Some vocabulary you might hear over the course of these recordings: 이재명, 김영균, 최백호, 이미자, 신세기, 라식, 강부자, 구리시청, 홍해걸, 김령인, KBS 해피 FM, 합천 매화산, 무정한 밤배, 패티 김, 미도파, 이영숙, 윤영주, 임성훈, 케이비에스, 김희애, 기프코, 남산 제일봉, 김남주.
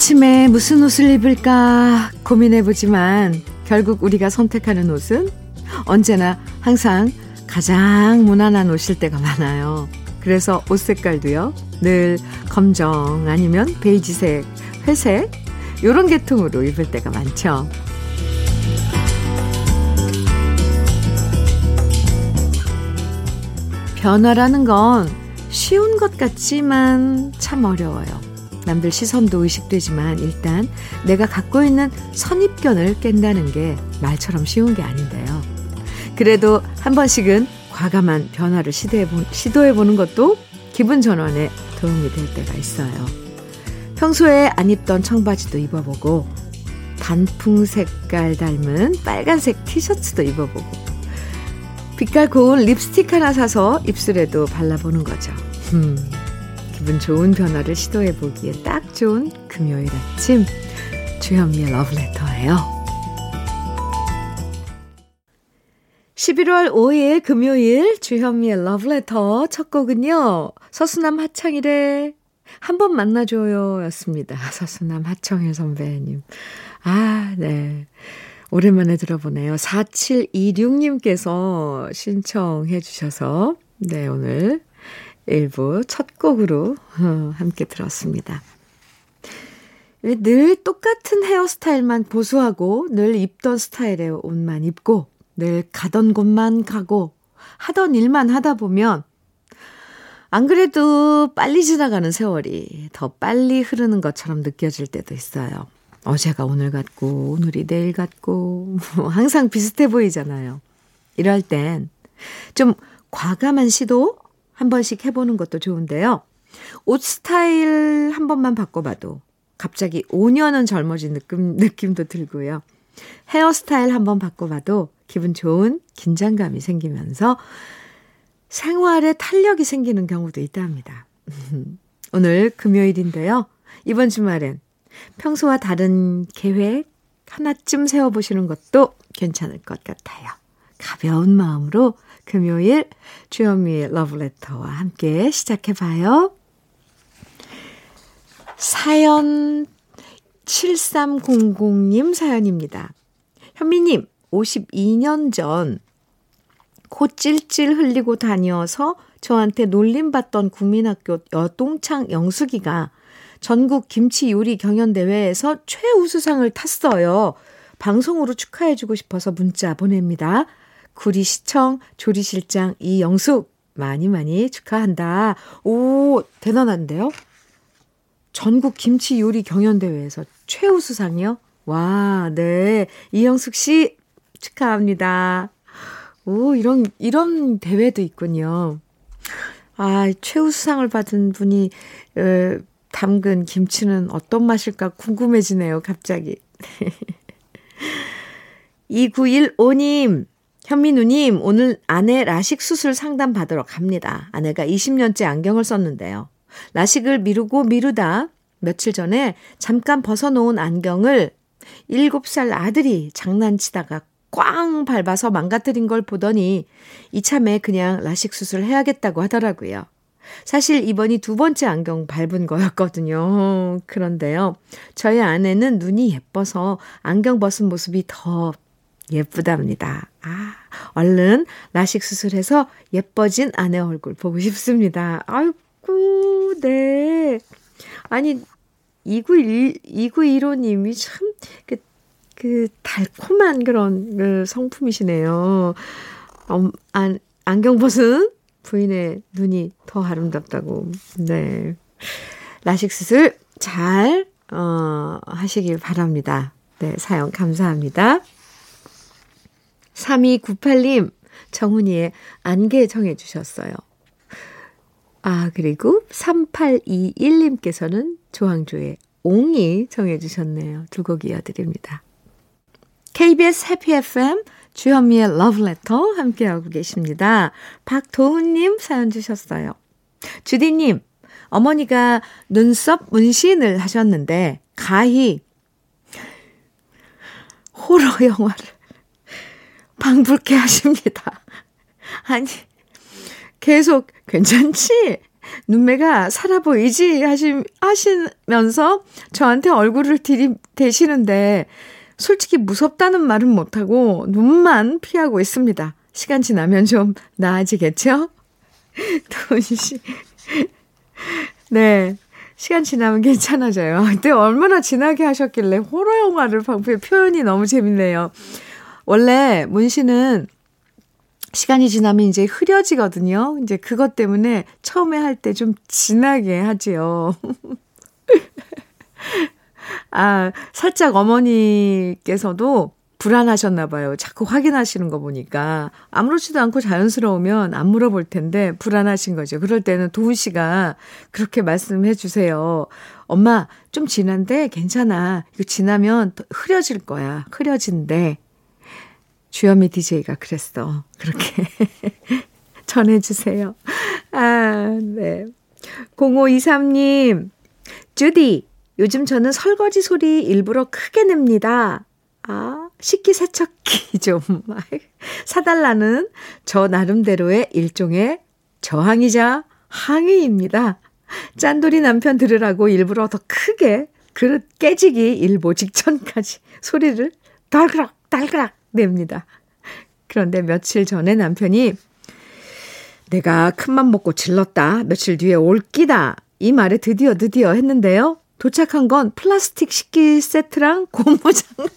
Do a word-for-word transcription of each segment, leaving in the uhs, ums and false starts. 아침에 무슨 옷을 입을까 고민해보지만 결국 우리가 선택하는 옷은 언제나 항상 가장 무난한 옷일 때가 많아요. 그래서 옷 색깔도요, 늘 검정 아니면 베이지색, 회색 이런 계통으로 입을 때가 많죠. 변화라는 건 쉬운 것 같지만 참 어려워요. 남들 시선도 의식되지만 일단 내가 갖고 있는 선입견을 깬다는 게 말처럼 쉬운 게 아닌데요. 그래도 한 번씩은 과감한 변화를 시도해보, 시도해보는 것도 기분 전환에 도움이 될 때가 있어요. 평소에 안 입던 청바지도 입어보고, 단풍 색깔 닮은 빨간색 티셔츠도 입어보고, 빛깔 고운 립스틱 하나 사서 입술에도 발라보는 거죠. 음, 기분 좋은 변화를 시도해보기에 딱 좋은 금요일 아침, 주현미의 러브레터예요. 십일월 오일 금요일 주현미의 러브레터 첫 곡은요, 서수남 하창일의 한번 만나줘요 였습니다. 서수남 하창일 선배님. 아, 네. 오랜만에 들어보네요. 사칠이육님께서 신청해 주셔서 네, 오늘 일 부 첫 곡으로 함께 들었습니다. 늘 똑같은 헤어스타일만 보수하고, 늘 입던 스타일의 옷만 입고, 늘 가던 곳만 가고, 하던 일만 하다 보면 안 그래도 빨리 지나가는 세월이 더 빨리 흐르는 것처럼 느껴질 때도 있어요. 어제가 오늘 같고, 오늘이 내일 같고, 뭐 항상 비슷해 보이잖아요. 이럴 땐 좀 과감한 시도 한 번씩 해보는 것도 좋은데요. 옷 스타일 한 번만 바꿔봐도 갑자기 오 년은 젊어진 느낌, 느낌도 들고요. 헤어스타일 한 번 바꿔봐도 기분 좋은 긴장감이 생기면서 생활에 탄력이 생기는 경우도 있답니다. 오늘 금요일인데요. 이번 주말엔 평소와 다른 계획 하나쯤 세워보시는 것도 괜찮을 것 같아요. 가벼운 마음으로 금요일 주현미의 러브레터와 함께 시작해봐요. 사연 칠삼공공님 사연입니다. 현미님, 오십이 년 전 코 찔찔 흘리고 다녀서 저한테 놀림받던 국민학교 여동창 영숙이가 전국 김치 요리 경연대회에서 최우수상을 탔어요. 방송으로 축하해주고 싶어서 문자 보냅니다. 구리시청 조리실장 이영숙, 많이 많이 축하한다. 오, 대단한데요? 전국 김치 요리 경연대회에서 최우수상이요? 와, 네. 이영숙 씨, 축하합니다. 오, 이런, 이런 대회도 있군요. 아, 최우수상을 받은 분이, 에, 담근 김치는 어떤 맛일까 궁금해지네요, 갑자기. 이구일오님, 현미 누님, 오늘 아내 라식 수술 상담 받으러 갑니다. 아내가 이십 년째 안경을 썼는데요. 라식을 미루고 미루다 며칠 전에 잠깐 벗어놓은 안경을 일곱 살 아들이 장난치다가 꽝 밟아서 망가뜨린 걸 보더니 이참에 그냥 라식 수술 해야겠다고 하더라고요. 사실 이번이 두 번째 안경 밟은 거였거든요. 그런데요, 저희 아내는 눈이 예뻐서 안경 벗은 모습이 더 예쁘답니다. 아, 얼른 라식 수술해서 예뻐진 아내 얼굴 보고 싶습니다. 아이고, 네. 아니, 이구일오님이 참 그, 그 달콤한 그런 그 성품이시네요. 음, 안, 안경 벗은 부인의 눈이 더 아름답다고. 네. 라식 수술 잘, 어, 하시길 바랍니다. 네. 사연 감사합니다. 삼이구팔님, 정훈이의 안개 정해주셨어요. 아, 그리고 삼팔이일님께서는 조항조의 옹이 정해주셨네요. 두 곡 이어드립니다. 케이비에스 해피 에프엠 주현미의 러브레터 함께하고 계십니다. 박도훈님 사연 주셨어요. 주디님, 어머니가 눈썹 문신을 하셨는데 가히 호러 영화를 방불케 하십니다. 아니, 계속 괜찮지? 눈매가 살아 보이지 하시, 하시면서 저한테 얼굴을 들이대시는데 솔직히 무섭다는 말은 못하고 눈만 피하고 있습니다. 시간 지나면 좀 나아지겠죠? 도훈 씨. 네. 시간 지나면 괜찮아져요. 근데 얼마나 지나게 하셨길래 호러 영화를 방패 표현이 너무 재밌네요. 원래 문신은 시간이 지나면 이제 흐려지거든요. 이제 그것 때문에 처음에 할 때 좀 진하게 하지요. 아, 살짝 어머니께서도 불안하셨나 봐요. 자꾸 확인하시는 거 보니까. 아무렇지도 않고 자연스러우면 안 물어볼 텐데 불안하신 거죠. 그럴 때는 도훈 씨가 그렇게 말씀해 주세요. 엄마, 좀 진한데 괜찮아. 이거 지나면 흐려질 거야. 흐려진대. 주현미 디제이가 그랬어. 그렇게 전해 주세요. 아, 네. 공오이삼 님. 주디, 요즘 저는 설거지 소리 일부러 크게 냅니다. 아, 식기세척기 좀 사달라는 저 나름대로의 일종의 저항이자 항의입니다. 짠돌이 남편 들으라고 일부러 더 크게 그릇 깨지기 일보 직전까지 소리를 덜그락 덜그락 냅니다. 그런데 며칠 전에 남편이 내가 큰맘 먹고 질렀다. 며칠 뒤에 올 끼다. 이 말에 드디어 드디어 했는데요. 도착한 건 플라스틱 식기 세트랑 고무장갑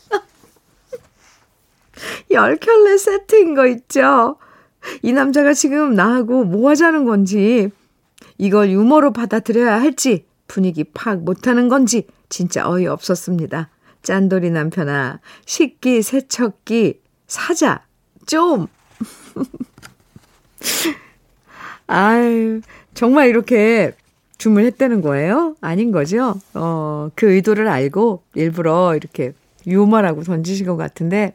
열 켤레 세트인 거 있죠. 이 남자가 지금 나하고 뭐 하자는 건지, 이걸 유머로 받아들여야 할지 분위기 파악 못하는 건지 진짜 어이없었습니다. 짠돌이 남편아, 식기 세척기 사자 좀. 아유, 정말 이렇게 주문했다는 거예요? 아닌 거죠? 어, 그 의도를 알고 일부러 이렇게 유머라고 던지신 것 같은데,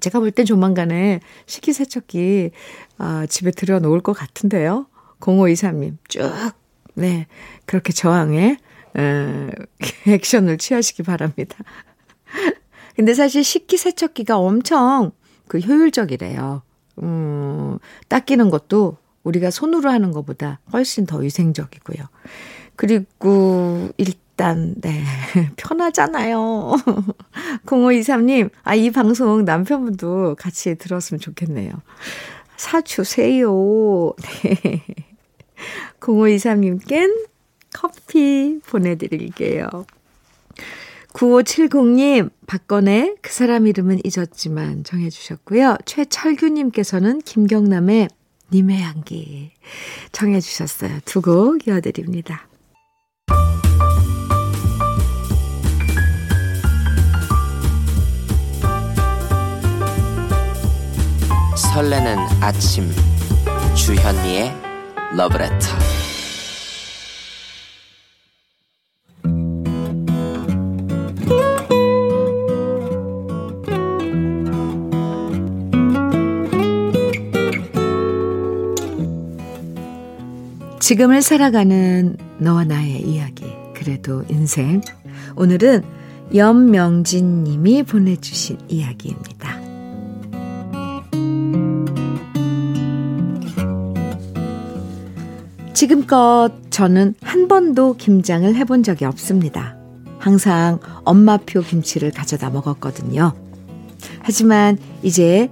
제가 볼 땐 조만간에 식기세척기 어, 집에 들여놓을 것 같은데요. 공오이삼 님 쭉 네, 그렇게 저항에 어, 액션을 취하시기 바랍니다. 근데 사실 식기세척기가 엄청 그 효율적이래요. 음, 닦이는 것도 우리가 손으로 하는 것보다 훨씬 더 위생적이고요. 그리고 일단 네, 편하잖아요. 공오이삼 님, 아, 이 방송 남편분도 같이 들었으면 좋겠네요. 사주세요. 네. 공오이삼 님께는 커피 보내드릴게요. 구오칠공 님, 박건의 그 사람 이름은 잊었지만 정해주셨고요. 최철규님께서는 김경남의 님의 향기 청해 주셨어요. 두 곡 이어드립니다. 설레는 아침 주현미의 러브레터. 지금을 살아가는 너와 나의 이야기, 그래도 인생. 오늘은 염명진 님이 보내주신 이야기입니다. 지금껏 저는 한 번도 김장을 해본 적이 없습니다. 항상 엄마표 김치를 가져다 먹었거든요. 하지만 이제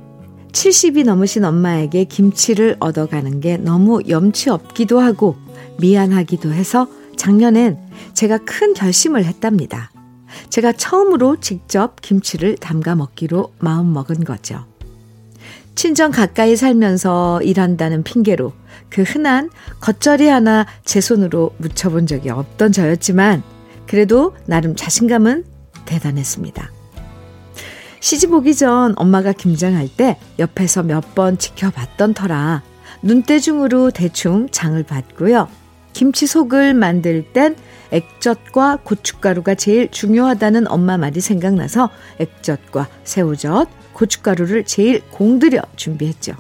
칠십이 넘으신 엄마에게 김치를 얻어가는 게 너무 염치 없기도 하고 미안하기도 해서 작년엔 제가 큰 결심을 했답니다. 제가 처음으로 직접 김치를 담가 먹기로 마음먹은 거죠. 친정 가까이 살면서 일한다는 핑계로 그 흔한 겉절이 하나 제 손으로 무쳐본 적이 없던 저였지만 그래도 나름 자신감은 대단했습니다. 시집 오기 전 엄마가 김장할 때 옆에서 몇 번 지켜봤던 터라 눈대중으로 대충 장을 봤고요. 김치 속을 만들 땐 액젓과 고춧가루가 제일 중요하다는 엄마 말이 생각나서 액젓과 새우젓, 고춧가루를 제일 공들여 준비했죠.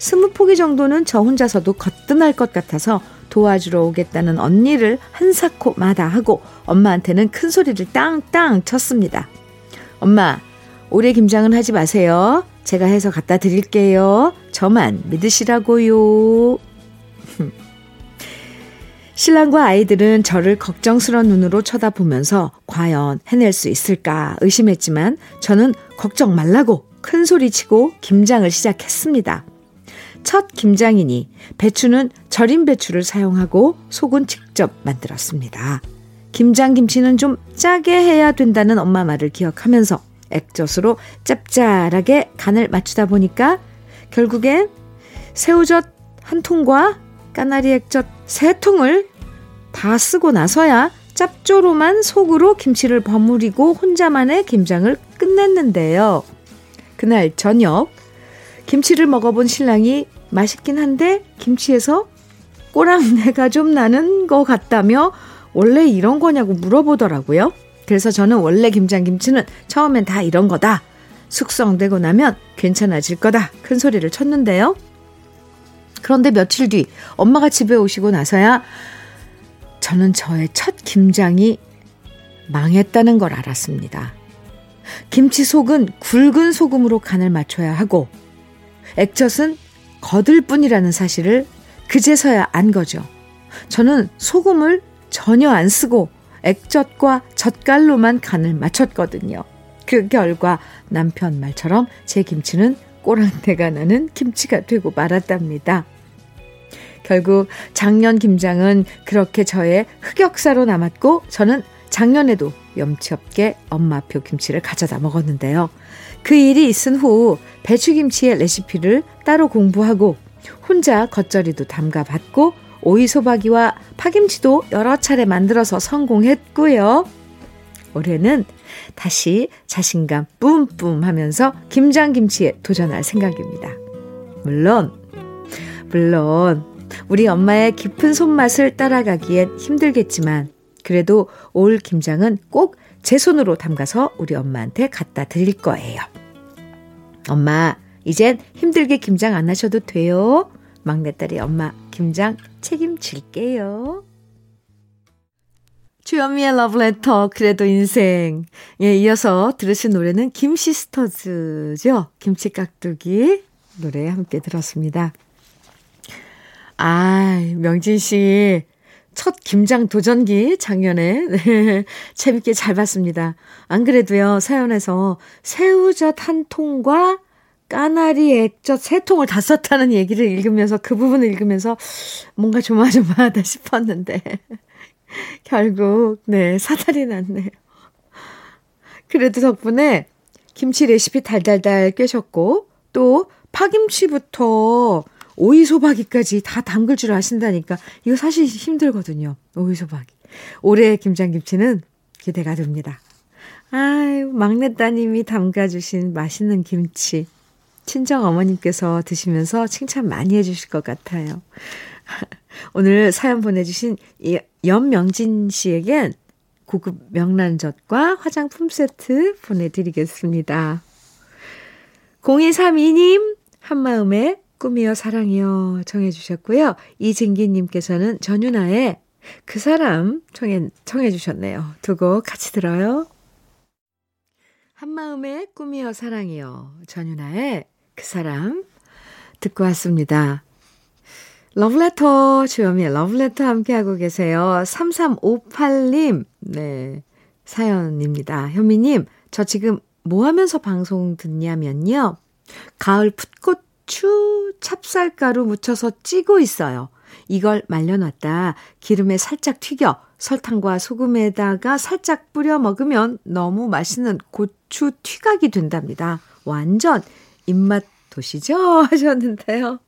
스무 포기 정도는 저 혼자서도 거뜬할 것 같아서 도와주러 오겠다는 언니를 한사코 마다하고 엄마한테는 큰 소리를 땅땅 쳤습니다. 엄마, 올해 김장은 하지 마세요. 제가 해서 갖다 드릴게요. 저만 믿으시라고요. 신랑과 아이들은 저를 걱정스러운 눈으로 쳐다보면서 과연 해낼 수 있을까 의심했지만 저는 걱정 말라고 큰소리치고 김장을 시작했습니다. 첫 김장이니 배추는 절인 배추를 사용하고 속은 직접 만들었습니다. 김장김치는 좀 짜게 해야 된다는 엄마 말을 기억하면서 액젓으로 짭짤하게 간을 맞추다 보니까 결국엔 새우젓 한 통과 까나리 액젓 세 통을 다 쓰고 나서야 짭조름한 속으로 김치를 버무리고 혼자만의 김장을 끝냈는데요. 그날 저녁 김치를 먹어본 신랑이 맛있긴 한데 김치에서 꼬랑내가 좀 나는 것 같다며 원래 이런 거냐고 물어보더라고요. 그래서 저는 원래 김장김치는 처음엔 다 이런 거다. 숙성되고 나면 괜찮아질 거다. 큰 소리를 쳤는데요. 그런데 며칠 뒤 엄마가 집에 오시고 나서야 저는 저의 첫 김장이 망했다는 걸 알았습니다. 김치 속은 굵은 소금으로 간을 맞춰야 하고 액젓은 거들 뿐이라는 사실을 그제서야 안 거죠. 저는 소금을 전혀 안 쓰고 액젓과 젓갈로만 간을 맞췄거든요. 그 결과 남편 말처럼 제 김치는 꼬랑내가 나는 김치가 되고 말았답니다. 결국 작년 김장은 그렇게 저의 흑역사로 남았고 저는 작년에도 염치 없게 엄마표 김치를 가져다 먹었는데요. 그 일이 있은 후 배추김치의 레시피를 따로 공부하고 혼자 겉절이도 담가봤고 오이소박이와 파김치도 여러 차례 만들어서 성공했고요. 올해는 다시 자신감 뿜뿜 하면서 김장김치에 도전할 생각입니다. 물론 물론 우리 엄마의 깊은 손맛을 따라가기엔 힘들겠지만 그래도 올 김장은 꼭 제 손으로 담가서 우리 엄마한테 갖다 드릴 거예요. 엄마, 이젠 힘들게 김장 안 하셔도 돼요. 막내딸이 엄마 김장 책임질게요. 주현미의 러브레터 그래도 인생. 예, 이어서 들으신 노래는 김시스터즈죠. 김치깍두기 노래 함께 들었습니다. 아, 명진 씨 첫 김장 도전기 작년에 네, 재밌게 잘 봤습니다. 안 그래도요 사연에서 새우젓 한 통과 까나리 액젓 세 통을 다 썼다는 얘기를 읽으면서 그 부분을 읽으면서 뭔가 조마조마하다 싶었는데 결국 네 사달이 났네요. 그래도 덕분에 김치 레시피 달달달 꿰셨고 또 파김치부터 오이소박이까지 다 담글 줄 아신다니까 이거 사실 힘들거든요. 오이소박이. 올해 김장김치는 기대가 됩니다. 아유, 막내 따님이 담가주신 맛있는 김치. 친정 어머님께서 드시면서 칭찬 많이 해주실 것 같아요. 오늘 사연 보내주신 연명진 씨에겐 고급 명란젓과 화장품 세트 보내드리겠습니다. 공이삼이 님 한마음에 꿈이여 사랑이여 청해 주셨고요. 이진기님께서는 전윤아의 그 사람 청해, 청해 주셨네요. 두 곡 같이 들어요. 한마음의 꿈이여 사랑이여 전윤아의 그 사람 듣고 왔습니다. 러브레터 주현미의 러브레터 함께하고 계세요. 삼삼오팔 님 네 사연입니다. 현미님 저 지금 뭐 하면서 방송 듣냐면요. 가을 풋꽃 추 찹쌀가루 묻혀서 찌고 있어요. 이걸 말려놨다 기름에 살짝 튀겨 설탕과 소금에다가 살짝 뿌려 먹으면 너무 맛있는 고추 튀각이 된답니다. 완전 입맛 도시죠? 하셨는데요.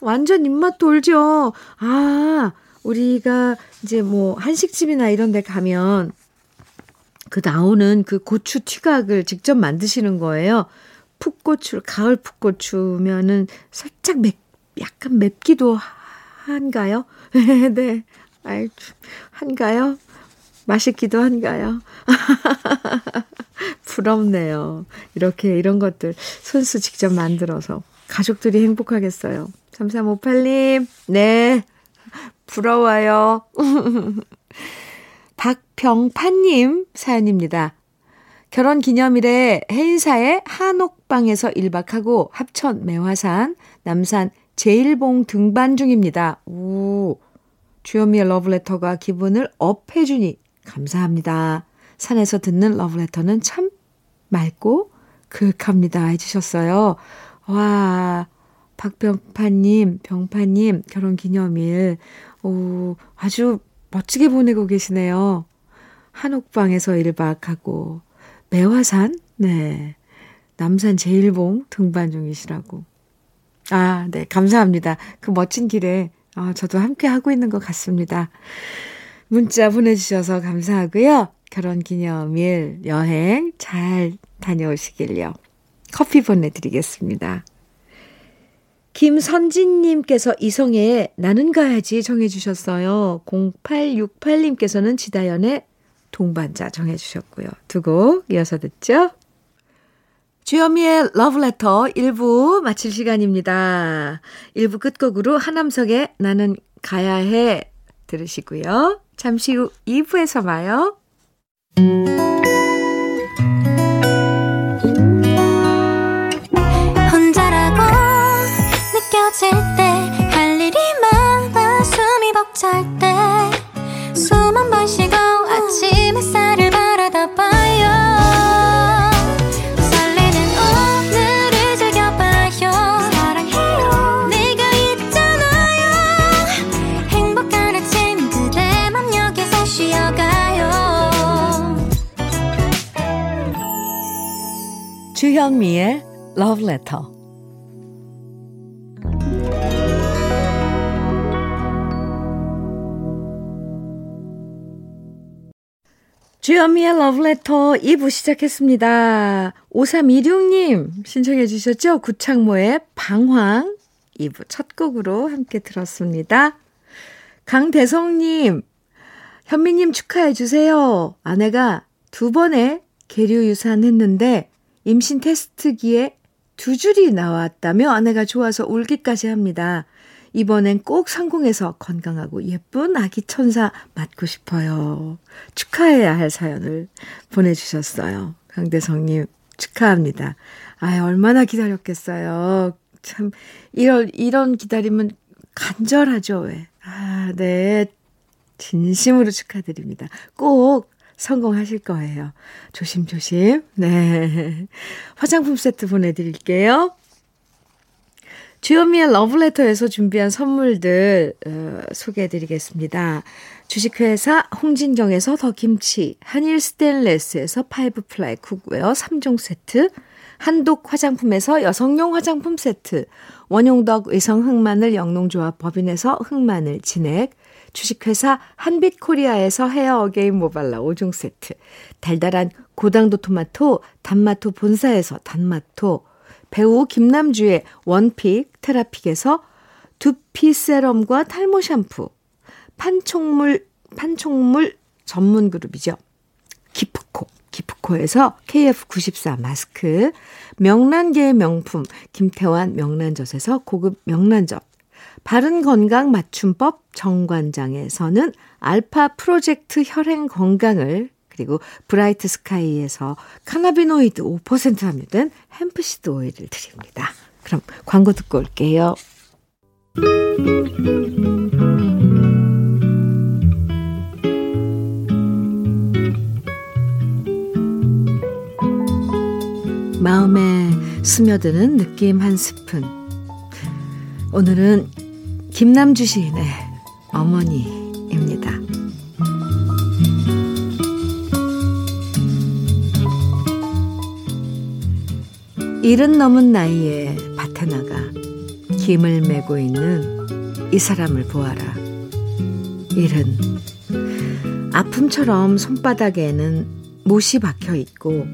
완전 입맛 돌죠. 아, 우리가 이제 뭐 한식집이나 이런 데 가면 그 나오는 그 고추 튀각을 직접 만드시는 거예요. 풋고추, 가을 풋고추면은 살짝 맵, 약간 맵기도 한가요? 네, 아이, 한가요? 맛있기도 한가요? 부럽네요. 이렇게 이런 것들 손수 직접 만들어서 가족들이 행복하겠어요. 삼삼오팔 님, 네, 부러워요. 박병판님 사연입니다. 결혼기념일에 해인사의 한옥방에서 일 박하고 합천 매화산, 남산 제일봉 등반 중입니다. 오, 주현미의 러브레터가 기분을 업해주니 감사합니다. 산에서 듣는 러브레터는 참 맑고 그윽합니다. 해주셨어요. 와, 박병파님, 병파님 결혼기념일 오, 아주 멋지게 보내고 계시네요. 한옥방에서 일박하고 매화산, 네, 남산 제일봉 등반 중이시라고. 아, 네, 감사합니다. 그 멋진 길에 아, 저도 함께 하고 있는 것 같습니다. 문자 보내주셔서 감사하고요. 결혼기념일 여행 잘 다녀오시길요. 커피 보내드리겠습니다. 김선진님께서 이성의 나는 가야지 정해주셨어요. 공팔육팔님께서는 지다연의 동반자 정해주셨고요. 두 곡 이어서 듣죠. 주현미의 러브레터 일 부 마칠 시간입니다. 일 부 끝곡으로 하남석의 나는 가야해 들으시고요. 잠시 후 이 부에서 봐요. 혼자라고 느껴질 때 할 일이 많아 숨이 벅찰 때 숨 한 번 쉬고 아침 햇살을 바라다 봐요. 설레는 오늘을 즐겨봐요. 사랑해요. 내가 있잖아요. 행복한 아침 그대 맘 여기서 쉬어가요. 주현미의 Love Letter. 주현미의 러브레터 이 부 시작했습니다. 오삼이육님 신청해 주셨죠? 구창모의 방황 이 부 첫 곡으로 함께 들었습니다. 강대성님, 현미님 축하해 주세요. 아내가 두 번의 계류유산했는데 임신 테스트기에 두 줄이 나왔다며 아내가 좋아서 울기까지 합니다. 이번엔 꼭 성공해서 건강하고 예쁜 아기 천사 맞고 싶어요. 축하해야 할 사연을 보내주셨어요. 강대성님 축하합니다. 아, 얼마나 기다렸겠어요. 참 이런 이런 기다림은 간절하죠. 왜? 아, 네, 진심으로 축하드립니다. 꼭 성공하실 거예요. 조심조심. 네, 화장품 세트 보내드릴게요. 주현미의 러브레터에서 준비한 선물들 어, 소개해드리겠습니다. 주식회사 홍진경에서 더김치, 한일 스테인레스에서 파이브플라이 쿡웨어 삼 종 세트, 한독 화장품에서 여성용 화장품 세트, 원용덕 의성 흑마늘 영농조합 법인에서 흑마늘 진액, 주식회사 한빛코리아에서 헤어 어게인 모발라 오 종 세트, 달달한 고당도 토마토, 단마토 본사에서 단마토, 배우 김남주의 원픽 테라픽에서 두피 세럼과 탈모 샴푸, 판촉물, 판촉물 전문 그룹이죠. 기프코, 기프코에서 케이에프 구십사 마스크, 명란계의 명품 김태환 명란젓에서 고급 명란젓, 바른 건강 맞춤법 정관장에서는 알파 프로젝트 혈행 건강을, 그리고 브라이트 스카이에서 카나비노이드 오 퍼센트 함유된 햄프시드 오일을 드립니다. 그럼 광고 듣고 올게요. 마음에 스며드는 느낌 한 스푼. 오늘은 김남주 시인의 어머니입니다. 일흔 넘은 나이에 밭에 나가 김을 메고 있는 이 사람을 보아라. 일흔. 아픔처럼 손바닥에는 못이 박혀 있고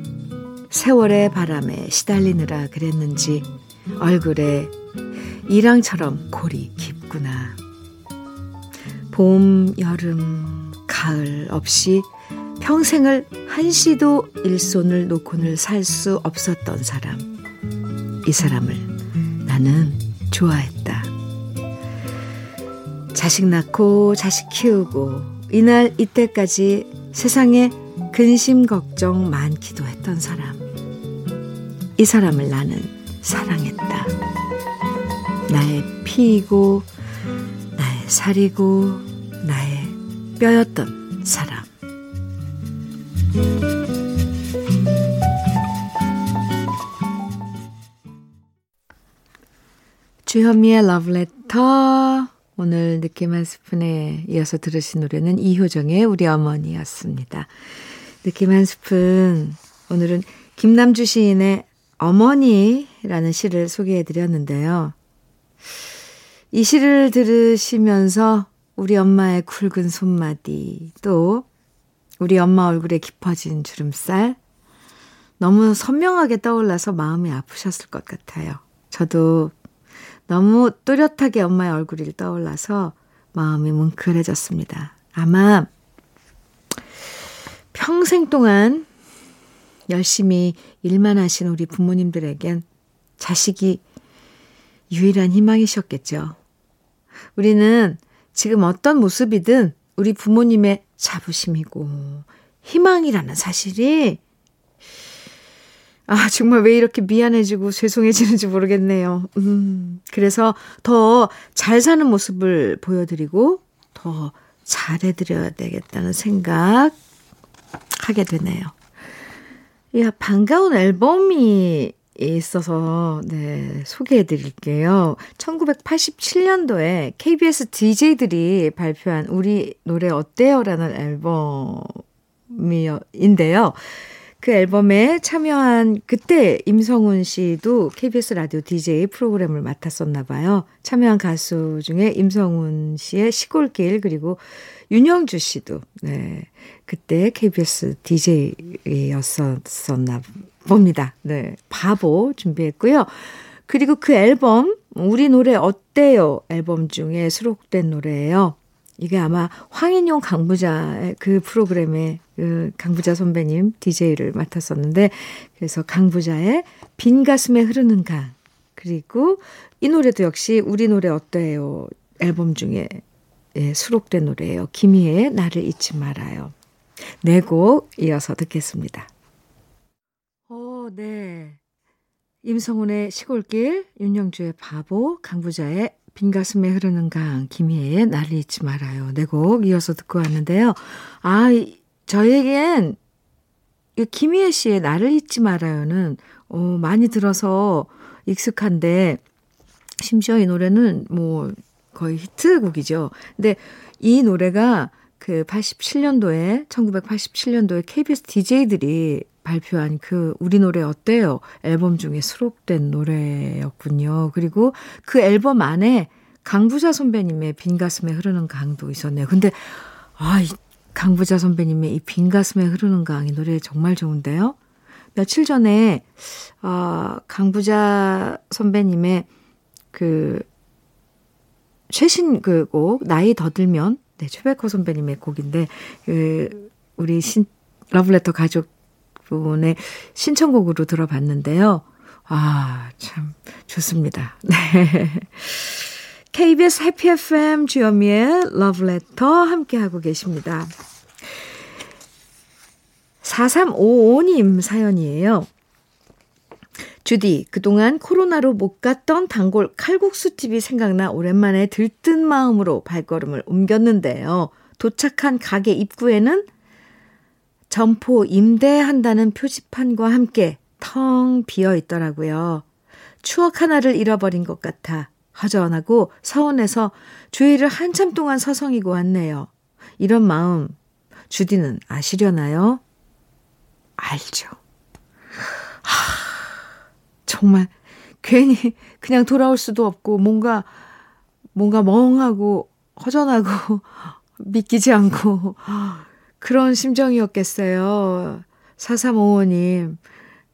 세월의 바람에 시달리느라 그랬는지 얼굴에 이랑처럼 골이 깊구나. 봄, 여름, 가을 없이 평생을 한시도 일손을 놓고는 살 수 없었던 사람. 이 사람을 나는 좋아했다. 자식 낳고 자식 키우고 이날 이때까지 세상에 근심 걱정 많기도 했던 사람. 이 사람을 나는 사랑했다. 나의 피이고 나의 살이고 나의 뼈였던 사람. 주현미의 러브레터, 오늘 느낌 한 스푼에 이어서 들으신 노래는 이효정의 우리 어머니였습니다. 느낌 한 스푼, 오늘은 김남주 시인의 어머니라는 시를 소개해드렸는데요. 이 시를 들으시면서 우리 엄마의 굵은 손마디, 또 우리 엄마 얼굴에 깊어진 주름살, 너무 선명하게 떠올라서 마음이 아프셨을 것 같아요. 저도 너무 또렷하게 엄마의 얼굴이 떠올라서 마음이 뭉클해졌습니다. 아마 평생 동안 열심히 일만 하신 우리 부모님들에겐 자식이 유일한 희망이셨겠죠. 우리는 지금 어떤 모습이든 우리 부모님의 자부심이고 희망이라는 사실이, 아, 정말 왜 이렇게 미안해지고 죄송해지는지 모르겠네요. 음, 그래서 더 잘 사는 모습을 보여드리고 더 잘해드려야 되겠다는 생각 하게 되네요. 야, 반가운 앨범이 있어서 네, 소개해드릴게요. 천구백팔십칠년도에 케이비에스 디제이들이 발표한 우리 노래 어때요라는 앨범인데요. 그 앨범에 참여한 그때 임성훈 씨도 케이비에스 라디오 디제이 프로그램을 맡았었나 봐요. 참여한 가수 중에 임성훈 씨의 시골길, 그리고 윤영주 씨도 네, 그때 케이비에스 디제이였었나 봅니다. 네, 바보 준비했고요. 그리고 그 앨범 우리 노래 어때요 앨범 중에 수록된 노래예요. 이게 아마 황인용 강부자의 그 프로그램에 그 강부자 선배님 디제이를 맡았었는데, 그래서 강부자의 빈 가슴에 흐르는 강, 그리고 이 노래도 역시 우리 노래 어때요 앨범 중에 예, 수록된 노래예요. 김희애의 나를 잊지 말아요. 네 곡 이어서 듣겠습니다. 오, 네. 임성훈의 시골길, 윤영주의 바보, 강부자의 빈 가슴에 흐르는 강, 김희애의 나를 잊지 말아요. 네 곡 이어서 듣고 왔는데요. 아, 저에겐 김희애 씨의 나를 잊지 말아요는 어, 많이 들어서 익숙한데, 심지어 이 노래는 뭐 거의 히트곡이죠. 근데 이 노래가 그 팔십칠 년도에, 천구백팔십칠년도에 케이비에스 디제이들이 발표한 그 우리 노래 어때요 앨범 중에 수록된 노래였군요. 그리고 그 앨범 안에 강부자 선배님의 빈 가슴에 흐르는 강도 있었네요. 근데 아, 이 강부자 선배님의 이 빈 가슴에 흐르는 강, 이 노래 정말 좋은데요. 며칠 전에 어, 강부자 선배님의 그 최신 그 곡 나이 더 들면, 네, 최백호 선배님의 곡인데, 그 우리 신 러브레터 가족 부분의 신청곡으로 들어봤는데요. 아, 참 좋습니다. 네. 케이비에스 해피 에프엠 주현미의 러브레터 함께하고 계십니다. 사삼오오님 사연이에요. 주디, 그동안 코로나로 못 갔던 단골 칼국수집이 생각나 오랜만에 들뜬 마음으로 발걸음을 옮겼는데요. 도착한 가게 입구에는 점포 임대한다는 표지판과 함께 텅 비어 있더라고요. 추억 하나를 잃어버린 것 같아 허전하고 서운해서 주위를 한참 동안 서성이고 왔네요. 이런 마음 주디는 아시려나요? 알죠. 하, 정말 괜히 그냥 돌아올 수도 없고 뭔가 뭔가 멍하고 허전하고 믿기지 않고 그런 심정이었겠어요. 사삼오오님,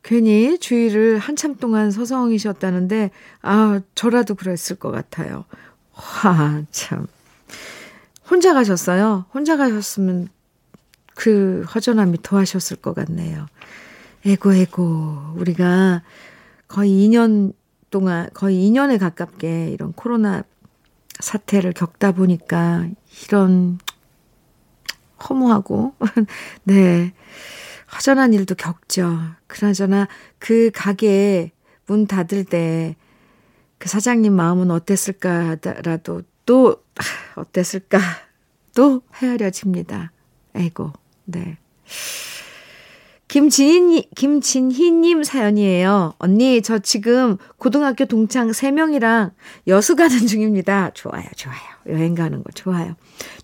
괜히 주위를 한참 동안 서성이셨다는데, 아, 저라도 그랬을 것 같아요. 와, 참. 혼자 가셨어요? 혼자 가셨으면 그 허전함이 더하셨을 것 같네요. 에고, 에고. 우리가 거의 이 년 동안, 거의 이 년에 가깝게 이런 코로나 사태를 겪다 보니까 이런 허무하고 네, 허전한 일도 겪죠. 그나저나 그 가게 문 닫을 때 그 사장님 마음은 어땠을까라도 또 어땠을까 또 헤아려집니다. 아이고, 네. 김진희, 김진희님 사연이에요. 언니, 저 지금 고등학교 동창 세 명이랑 여수 가는 중입니다. 좋아요, 좋아요. 여행 가는 거 좋아요.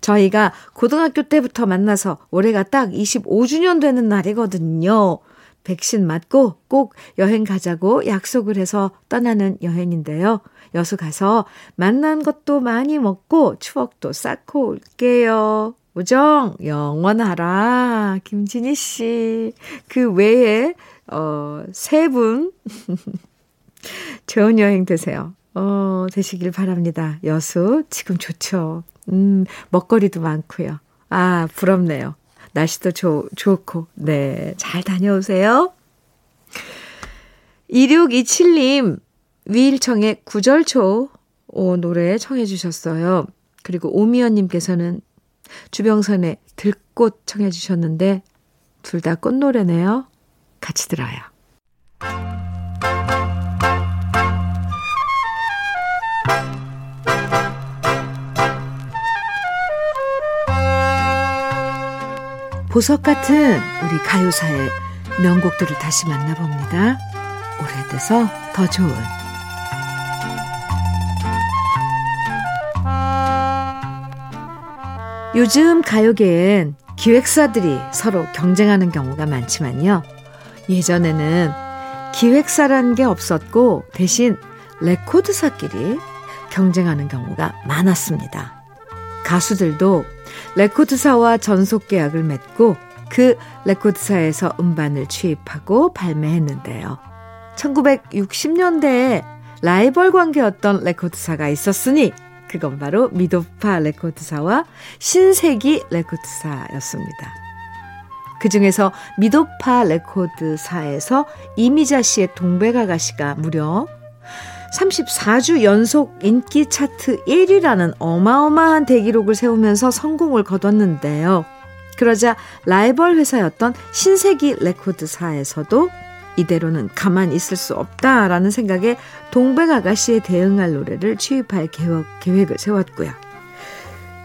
저희가 고등학교 때부터 만나서 올해가 딱 이십오 주년 되는 날이거든요. 백신 맞고 꼭 여행 가자고 약속을 해서 떠나는 여행인데요. 여수 가서 만난 것도 많이 먹고 추억도 쌓고 올게요. 우정 영원하라. 김진희 씨. 그 외에 어, 세 분 좋은 여행 되세요. 어, 되시길 바랍니다. 여수 지금 좋죠. 음, 먹거리도 많고요. 아, 부럽네요. 날씨도 조, 좋고. 네, 잘 다녀오세요. 이육이칠 님 위일청의 구절초 오, 노래 청해 주셨어요. 그리고 오미연님께서는 주병선의 들꽃 청해 주셨는데 둘 다 꽃노래네요. 같이 들어요. 보석 같은 우리 가요사의 명곡들을 다시 만나봅니다. 오래돼서 더 좋은 요즘 가요계엔 기획사들이 서로 경쟁하는 경우가 많지만요. 예전에는 기획사라는 게 없었고 대신 레코드사끼리 경쟁하는 경우가 많았습니다. 가수들도 레코드사와 전속계약을 맺고 그 레코드사에서 음반을 취입하고 발매했는데요. 천구백육십 년대에 라이벌 관계였던 레코드사가 있었으니 그건 바로 미도파 레코드사와 신세기 레코드사였습니다. 그중에서 미도파 레코드사에서 이미자 씨의 동백아가씨가 무려 삼십사 주 연속 인기 차트 일 위라는 어마어마한 대기록을 세우면서 성공을 거뒀는데요. 그러자 라이벌 회사였던 신세기 레코드사에서도 이대로는 가만히 있을 수 없다라는 생각에 동백아가씨에 대응할 노래를 취입할 계획, 계획을 세웠고요.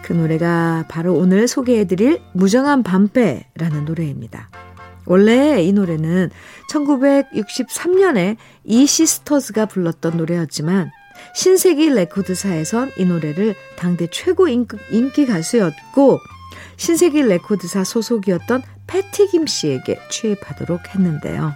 그 노래가 바로 오늘 소개해드릴 무정한 밤배라는 노래입니다. 원래 이 노래는 천구백육십삼 년에 이 시스터즈가 불렀던 노래였지만 신세기 레코드사에선 이 노래를 당대 최고 인기, 인기 가수였고 신세기 레코드사 소속이었던 패티 김 씨에게 취입하도록 했는데요.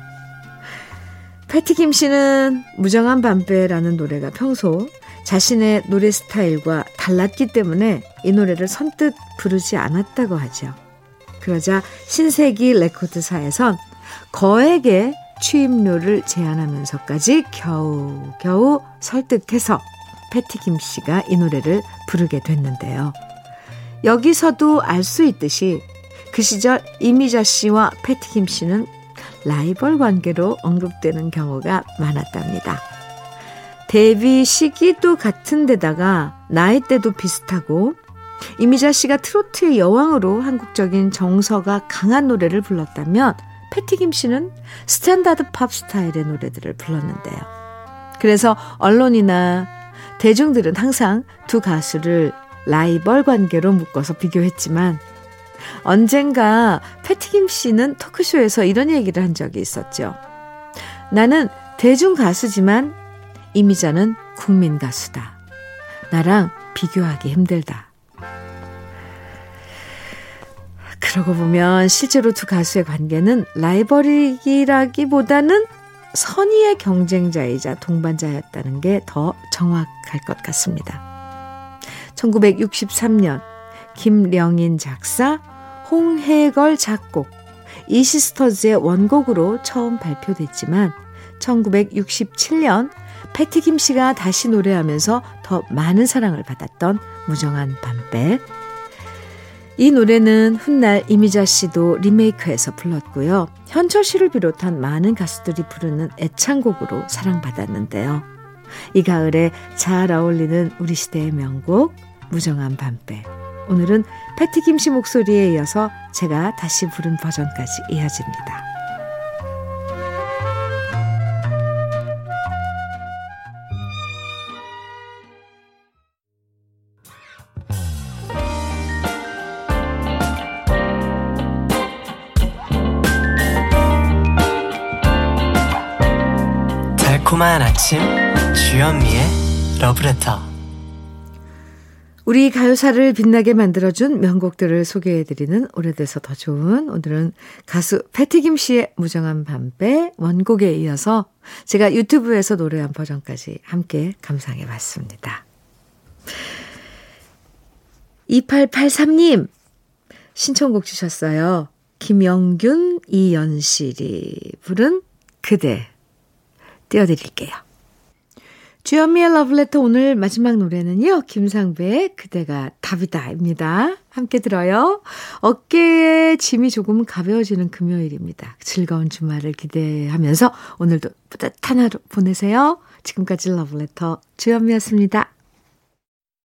패티 김 씨는 무정한 밤배라는 노래가 평소 자신의 노래 스타일과 달랐기 때문에 이 노래를 선뜻 부르지 않았다고 하죠. 그러자 신세기 레코드사에선 거액의 취입료를 제안하면서까지 겨우 겨우 설득해서 패티 김 씨가 이 노래를 부르게 됐는데요. 여기서도 알 수 있듯이 그 시절 이미자 씨와 패티 김 씨는 라이벌 관계로 언급되는 경우가 많았답니다. 데뷔 시기도 같은 데다가 나이대도 비슷하고 이미자 씨가 트로트의 여왕으로 한국적인 정서가 강한 노래를 불렀다면 패티 김 씨는 스탠다드 팝 스타일의 노래들을 불렀는데요. 그래서 언론이나 대중들은 항상 두 가수를 라이벌 관계로 묶어서 비교했지만 언젠가 패티 김 씨는 토크쇼에서 이런 얘기를 한 적이 있었죠. 나는 대중 가수지만 이미자는 국민 가수다. 나랑 비교하기 힘들다. 그러고 보면 실제로 두 가수의 관계는 라이벌이라기보다는 선의의 경쟁자이자 동반자였다는 게 더 정확할 것 같습니다. 천구백육십삼 년 김령인 작사, 홍해걸 작곡, 이시스터즈의 원곡으로 처음 발표됐지만 천구백육십칠 년 패티 김 씨가 다시 노래하면서 더 많은 사랑을 받았던 무정한 밤배. 이 노래는 훗날 이미자 씨도 리메이크해서 불렀고요. 현철 씨를 비롯한 많은 가수들이 부르는 애창곡으로 사랑받았는데요. 이 가을에 잘 어울리는 우리 시대의 명곡 무정한 밤배. 오늘은 패티 김 씨 목소리에 이어서 제가 다시 부른 버전까지 이어집니다. 달콤한 아침 주현미의 러브레터. 우리 가요사를 빛나게 만들어준 명곡들을 소개해드리는 오래돼서 더 좋은, 오늘은 가수 패티 김 씨의 무정한 밤배 원곡에 이어서 제가 유튜브에서 노래한 버전까지 함께 감상해봤습니다. 이팔팔삼 님 신청곡 주셨어요. 김영균, 이연실이 부른 그대 띄워드릴게요. 주현미의 러브레터 오늘 마지막 노래는요, 김상배의 그대가 답이다입니다. 함께 들어요. 어깨에 짐이 조금 가벼워지는 금요일입니다. 즐거운 주말을 기대하면서 오늘도 뿌듯한 하루 보내세요. 지금까지 러브레터 주현미였습니다.